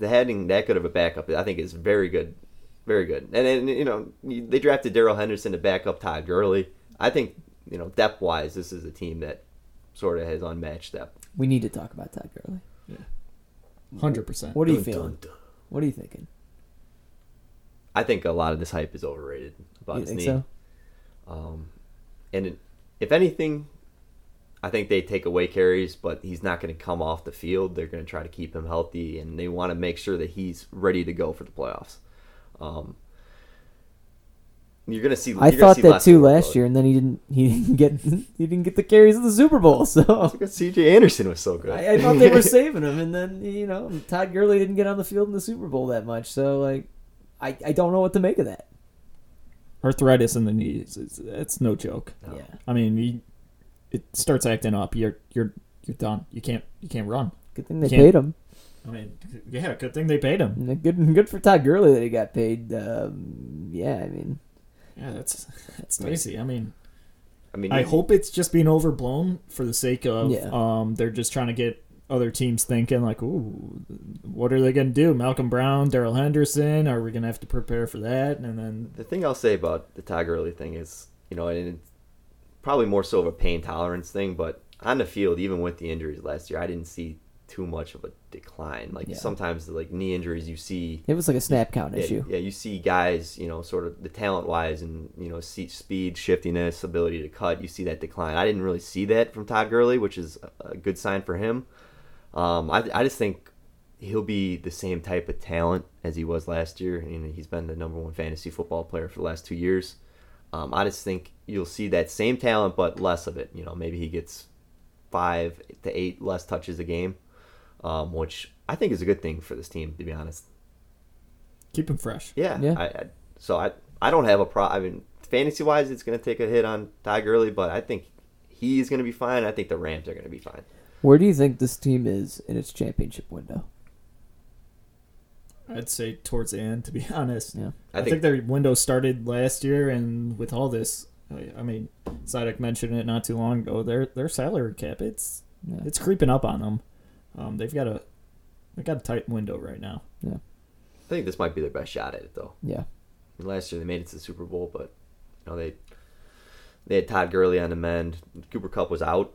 Having that good of a backup, I think, is very good. Very good. And then, you know, they drafted Darrell Henderson to back up Todd Gurley. I think, you know, depth-wise, this is a team that sort of has unmatched depth. We need to talk about Todd Gurley. Yeah. 100%. What are you feeling? What are you thinking? I think a lot of this hype is overrated about his knee. You think so? And if anything, I think they take away carries, but he's not going to come off the field. They're going to try to keep him healthy, and they want to make sure that he's ready to go for the playoffs. You're going to see. I thought that too last year, and then he didn't get the carries of the Super Bowl. So CJ Anderson was so good. I thought they were saving him, and then Todd Gurley didn't get on the field in the Super Bowl that much. So I don't know what to make of that. Arthritis in the knees, it's no joke. No. Yeah, I mean It starts acting up. You're done. You can't run. Good thing they paid him. I mean, yeah. Good thing they paid him. Good for Todd Gurley that he got paid. That's crazy. I mean, I hope it's just being overblown for the sake of they're just trying to get other teams thinking like, ooh, what are they going to do? Malcolm Brown, Darrell Henderson. Are we going to have to prepare for that? And then the thing I'll say about the Todd Gurley thing is, probably more so of a pain tolerance thing, but on the field, even with the injuries last year, I didn't see too much of a decline. Sometimes, knee injuries, you see it was like a snap count issue. Yeah, you see guys, sort of the talent wise, and speed, shiftiness, ability to cut. You see that decline. I didn't really see that from Todd Gurley, which is a good sign for him. I just think he'll be the same type of talent as he was last year. He's been the number one fantasy football player for the last 2 years. I just think you'll see that same talent, but less of it. Maybe he gets 5 to 8 less touches a game, which I think is a good thing for this team, to be honest. Keep him fresh. Yeah. I don't have a problem. I mean, fantasy-wise, it's going to take a hit on Todd Gurley, but I think he's going to be fine. I think the Rams are going to be fine. Where do you think this team is in its championship window? I'd say towards the end, to be honest. Yeah. I think their window started last year, and with all this, I mean, Sidek mentioned it not too long ago. Their salary cap, it's creeping up on them. They've got a tight window right now. Yeah, I think this might be their best shot at it, though. Yeah. Last year they made it to the Super Bowl, but they had Todd Gurley on the mend. Cooper Kupp was out.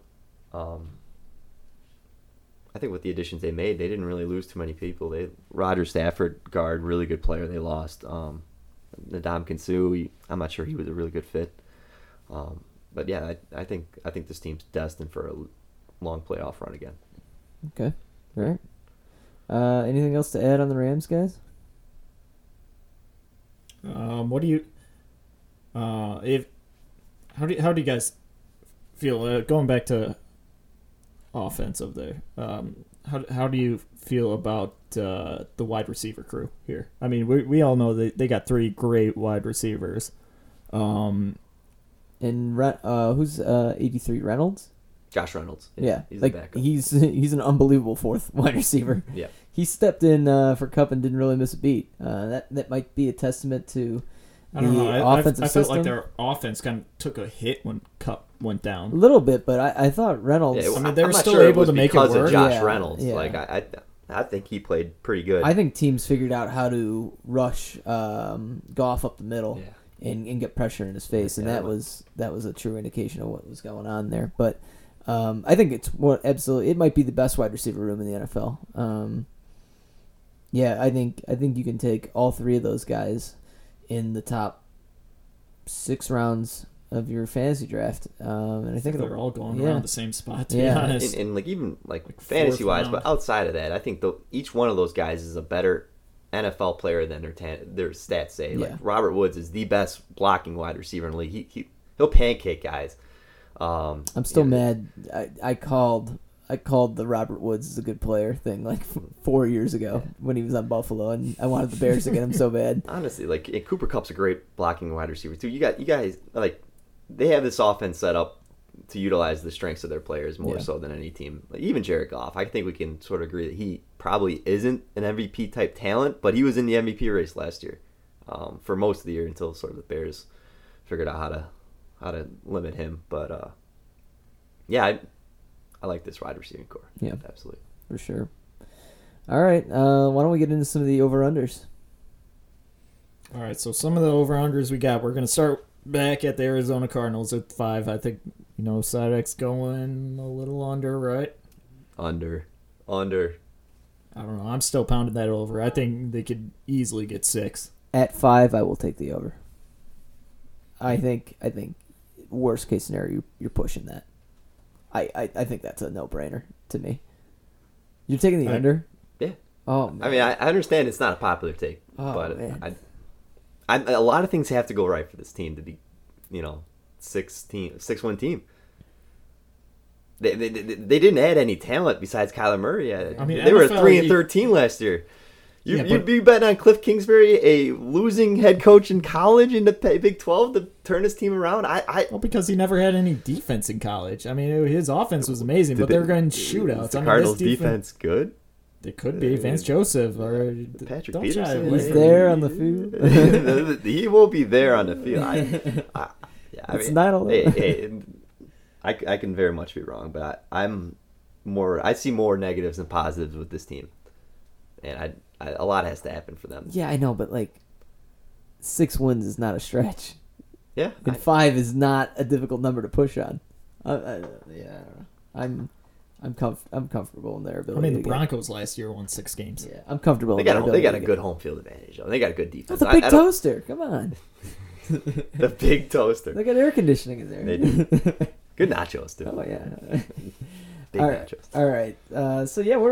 I think with the additions they made, they didn't really lose too many people. Roger Stafford, guard, really good player. They lost Ndamukong Suh. I'm not sure he was a really good fit, but yeah, I think this team's destined for a long playoff run again. Okay, all right. Anything else to add on the Rams, guys? How do you guys feel going back to offensive there? How do you feel about the wide receiver crew here? I mean, we all know they got three great wide receivers. And who's 83? Reynolds? Josh Reynolds. Yeah. He's the backup. He's an unbelievable fourth wide receiver. Yeah. He stepped in for Kupp and didn't really miss a beat. That might be a testament to I felt like their offense kind of took a hit when Kupp went down. A little bit, but I thought Reynolds... Yeah, they were still able to make it work. Because of Josh Reynolds. Yeah. Like, I, I, I think he played pretty good. I think teams figured out how to rush Goff up the middle and get pressure in his face, and that was a true indication of what was going on there. But I think it's more absolutely. It might be the best wide receiver room in the NFL. I think you can take all three of those guys in the top 6 rounds of your fantasy draft, and I think they're all going around the same spot. To be honest, and like even like fantasy wise, but outside of that, I think each one of those guys is a better NFL player than their stats say. Yeah. Like Robert Woods is the best blocking wide receiver in the league. He'll pancake guys. I'm still mad. I called the Robert Woods is a good player thing like 4 years ago when he was on Buffalo, and I wanted the Bears to get him so bad. Honestly, like Cooper Kupp's a great blocking wide receiver too. You guys like they have this offense set up to utilize the strengths of their players more so than any team. Like even Jared Goff, I think we can sort of agree that he probably isn't an MVP type talent, but he was in the MVP race last year for most of the year until sort of the Bears figured out how to limit him. But I like this wide receiving core. Yeah, absolutely, for sure. All right, why don't we get into some of the over-unders? All right, so some of the over-unders we got. We're going to start back at the Arizona Cardinals at 5. I think, Sidek's going a little under, right? Under. I don't know. I'm still pounding that over. I think they could easily get 6. At 5, I will take the over. I think worst case scenario, you're pushing that. I think that's a no-brainer to me. You're taking the under? Yeah. Oh, man. I mean, I understand it's not a popular take, but a lot of things have to go right for this team to be, 6-1 team. They didn't add any talent besides Kyler Murray. They were a 3-13 last year. You'd be betting on Cliff Kingsbury, a losing head coach in college in the Big 12, to turn his team around? Well, because he never had any defense in college. I mean, his offense was amazing, but they were going shootouts. The Cardinals' defense good? It could be. Vance Joseph or Patrick Peterson. He's there on the field. He won't be there on the field. I can very much be wrong, but I see more negatives than positives with this team. And a lot has to happen for them. Yeah, I know, but like 6 wins is not a stretch. Yeah, and 5 is not a difficult number to push on. I don't know. I'm comfortable in their ability. I mean, the Broncos last year won 6 games. Yeah, I'm comfortable. They got a good home field advantage. They got a good defense. That's a big toaster. Come on. The big toaster. They got air conditioning in there. They do. Good nachos too. Oh yeah. All right.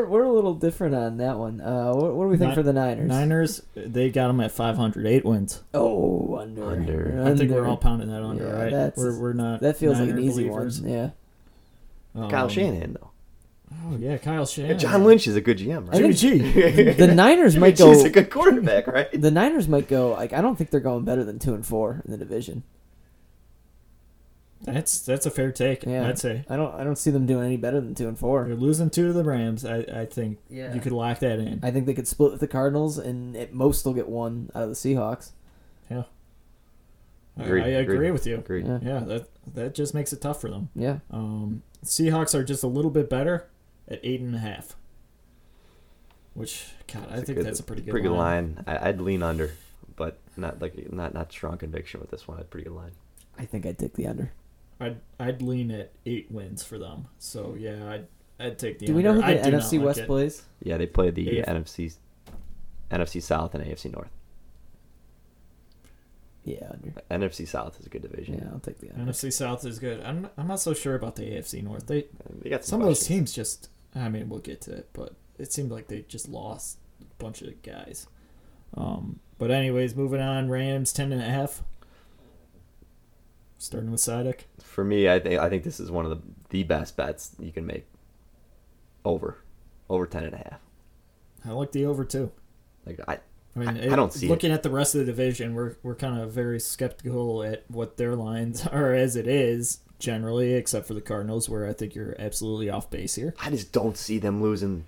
We're a little different on that one. What do we think for the Niners? Niners, they got them at 500, 8 wins. Oh, under. I think we're all pounding that under, right? We're not. That feels Niner like an easy believers. One. Yeah. Kyle Shanahan though. Oh yeah, Kyle Shanahan. John Lynch is a good GM, right? Jimmy G. The Niners might go. He's a good quarterback, right? The Niners might go. Like I don't think they're going better than 2-4 in the division. That's a fair take, I'd say. I don't see them doing any better than 2-4. They're losing 2 to the Rams. I think you could lock that in. I think they could split with the Cardinals, and at most they'll get 1 out of the Seahawks. Yeah, agreed. I agree with you. Agreed. Yeah, that just makes it tough for them. Yeah. Seahawks are just a little bit better at 8.5. Which that's a pretty good line. I'd lean under, but not strong conviction with this one. A pretty good line. I think I'd take the under. I'd lean at 8 wins for them. So, I'd take the under. Do we know who the NFC West plays? Yeah, they play the NFC South and AFC North. Yeah, under. NFC South is a good division. Yeah, I'll take the under. NFC South is good. I'm not so sure about the AFC North. They got some of those teams just, I mean, we'll get to it, but it seemed like they just lost a bunch of guys. But anyways, moving on, Rams 10.5. Starting with Sidek. For me, I think this is one of the best bets you can make. Over 10.5. I like the over too. Like I don't see. Looking at the rest of the division, we're kind of very skeptical at what their lines are as it is generally, except for the Cardinals, where I think you're absolutely off base here. I just don't see them losing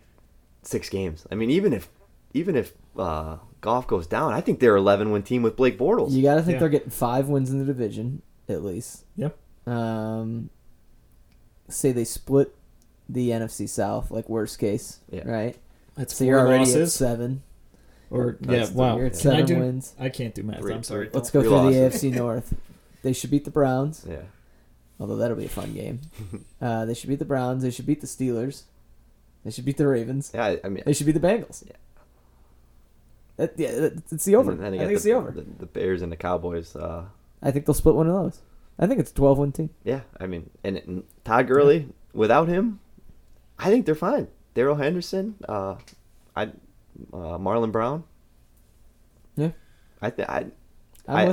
6 games. I mean, even if Goff goes down, I think they're an 11-win team with Blake Bortles. You got to think they're getting 5 wins in the division. At least. Yep. Say they split the NFC South, like worst case, right? That's so 4 losses. At 7. Or yeah, wow. You're at 7 wins. I can't do math. I'm sorry. Let's go through the AFC North. They should beat the Browns. Yeah. Although that'll be a fun game. They should beat the Browns. They should beat the Steelers. They should beat the Ravens. Yeah, I mean, they should beat the Bengals. Yeah. It's the over. I think it's the over. The Bears and the Cowboys. I think they'll split one of those. I think it's a 12-win team. Yeah, I mean, and Todd Gurley, without him, I think they're fine. Darrell Henderson, Marlon Brown. Yeah. I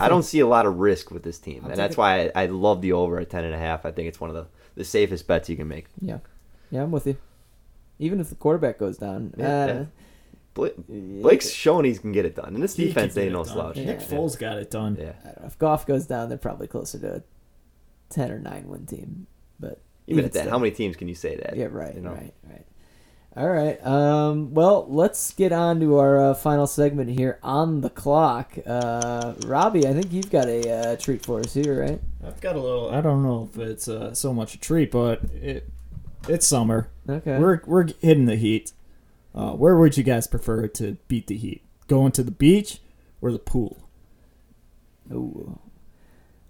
don't see a lot of risk with this team, and that's why I love the over at 10.5. I think it's one of the safest bets you can make. Yeah. Yeah, I'm with you. Even if the quarterback goes down. Yeah. Blake's shown he can get it done. And this defense ain't no slouch. Yeah. Nick Foles got it done. Yeah. I don't know. If Goff goes down, they're probably closer to a 10 or 9 win team. But even at that, how many teams can you say that? Yeah, right, you know? Right. All right. Well, let's get on to our final segment here on the clock. Robbie, I think you've got a treat for us here, right? I've got a little. I don't know if it's so much a treat, but it's summer. Okay. We're hitting the heat. Where would you guys prefer to beat the heat? Going to the beach or the pool? Ooh.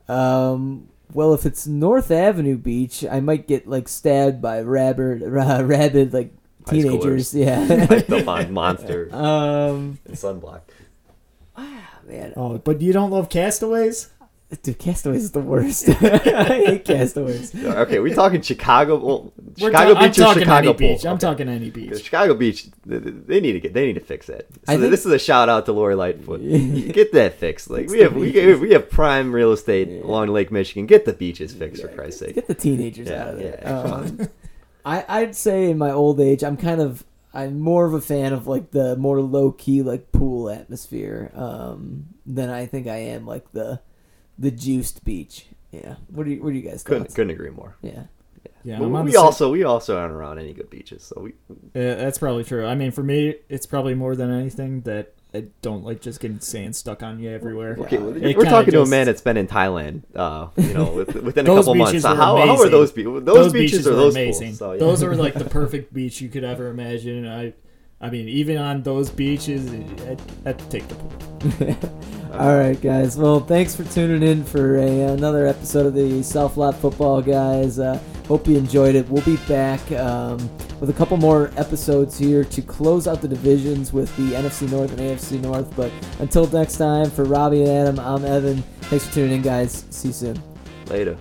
Well, if it's North Avenue Beach, I might get like stabbed by rabid like teenagers. Yeah, like the monster. And sunblock. Wow, man. Oh, but you don't love Castaways? Dude, Castaways is the worst. I hate Castaways. Okay, we talking Chicago? Well, Chicago Beach or Chicago Bowl? I'm talking any beach. Chicago Beach, they need to fix that. So this is a shout out to Lori Lightfoot. Get that fixed. Like we have prime real estate along Lake Michigan. Get the beaches fixed for Christ's sake. Get the teenagers out of there. Yeah, I'd say in my old age, I'm more of a fan of like the more low key like pool atmosphere than I think I am like the juiced beach. Yeah. What do you guys think? Couldn't agree more. Yeah. Yeah. Well, we also aren't around any good beaches, so that's probably true. I mean, for me, it's probably more than anything that I don't like just getting sand stuck on you everywhere. Okay, we're talking to a man that's been in Thailand, within a couple months. So how are those beaches? Those beaches are those amazing. So, yeah. Those are like the perfect beach you could ever imagine. I mean, even on those beaches, I'd take the pool. All right, guys. Well, thanks for tuning in for another episode of the South Lot Football Guys. Hope you enjoyed it. We'll be back with a couple more episodes here to close out the divisions with the NFC North and AFC North. But until next time, for Robbie and Adam, I'm Evan. Thanks for tuning in, guys. See you soon. Later.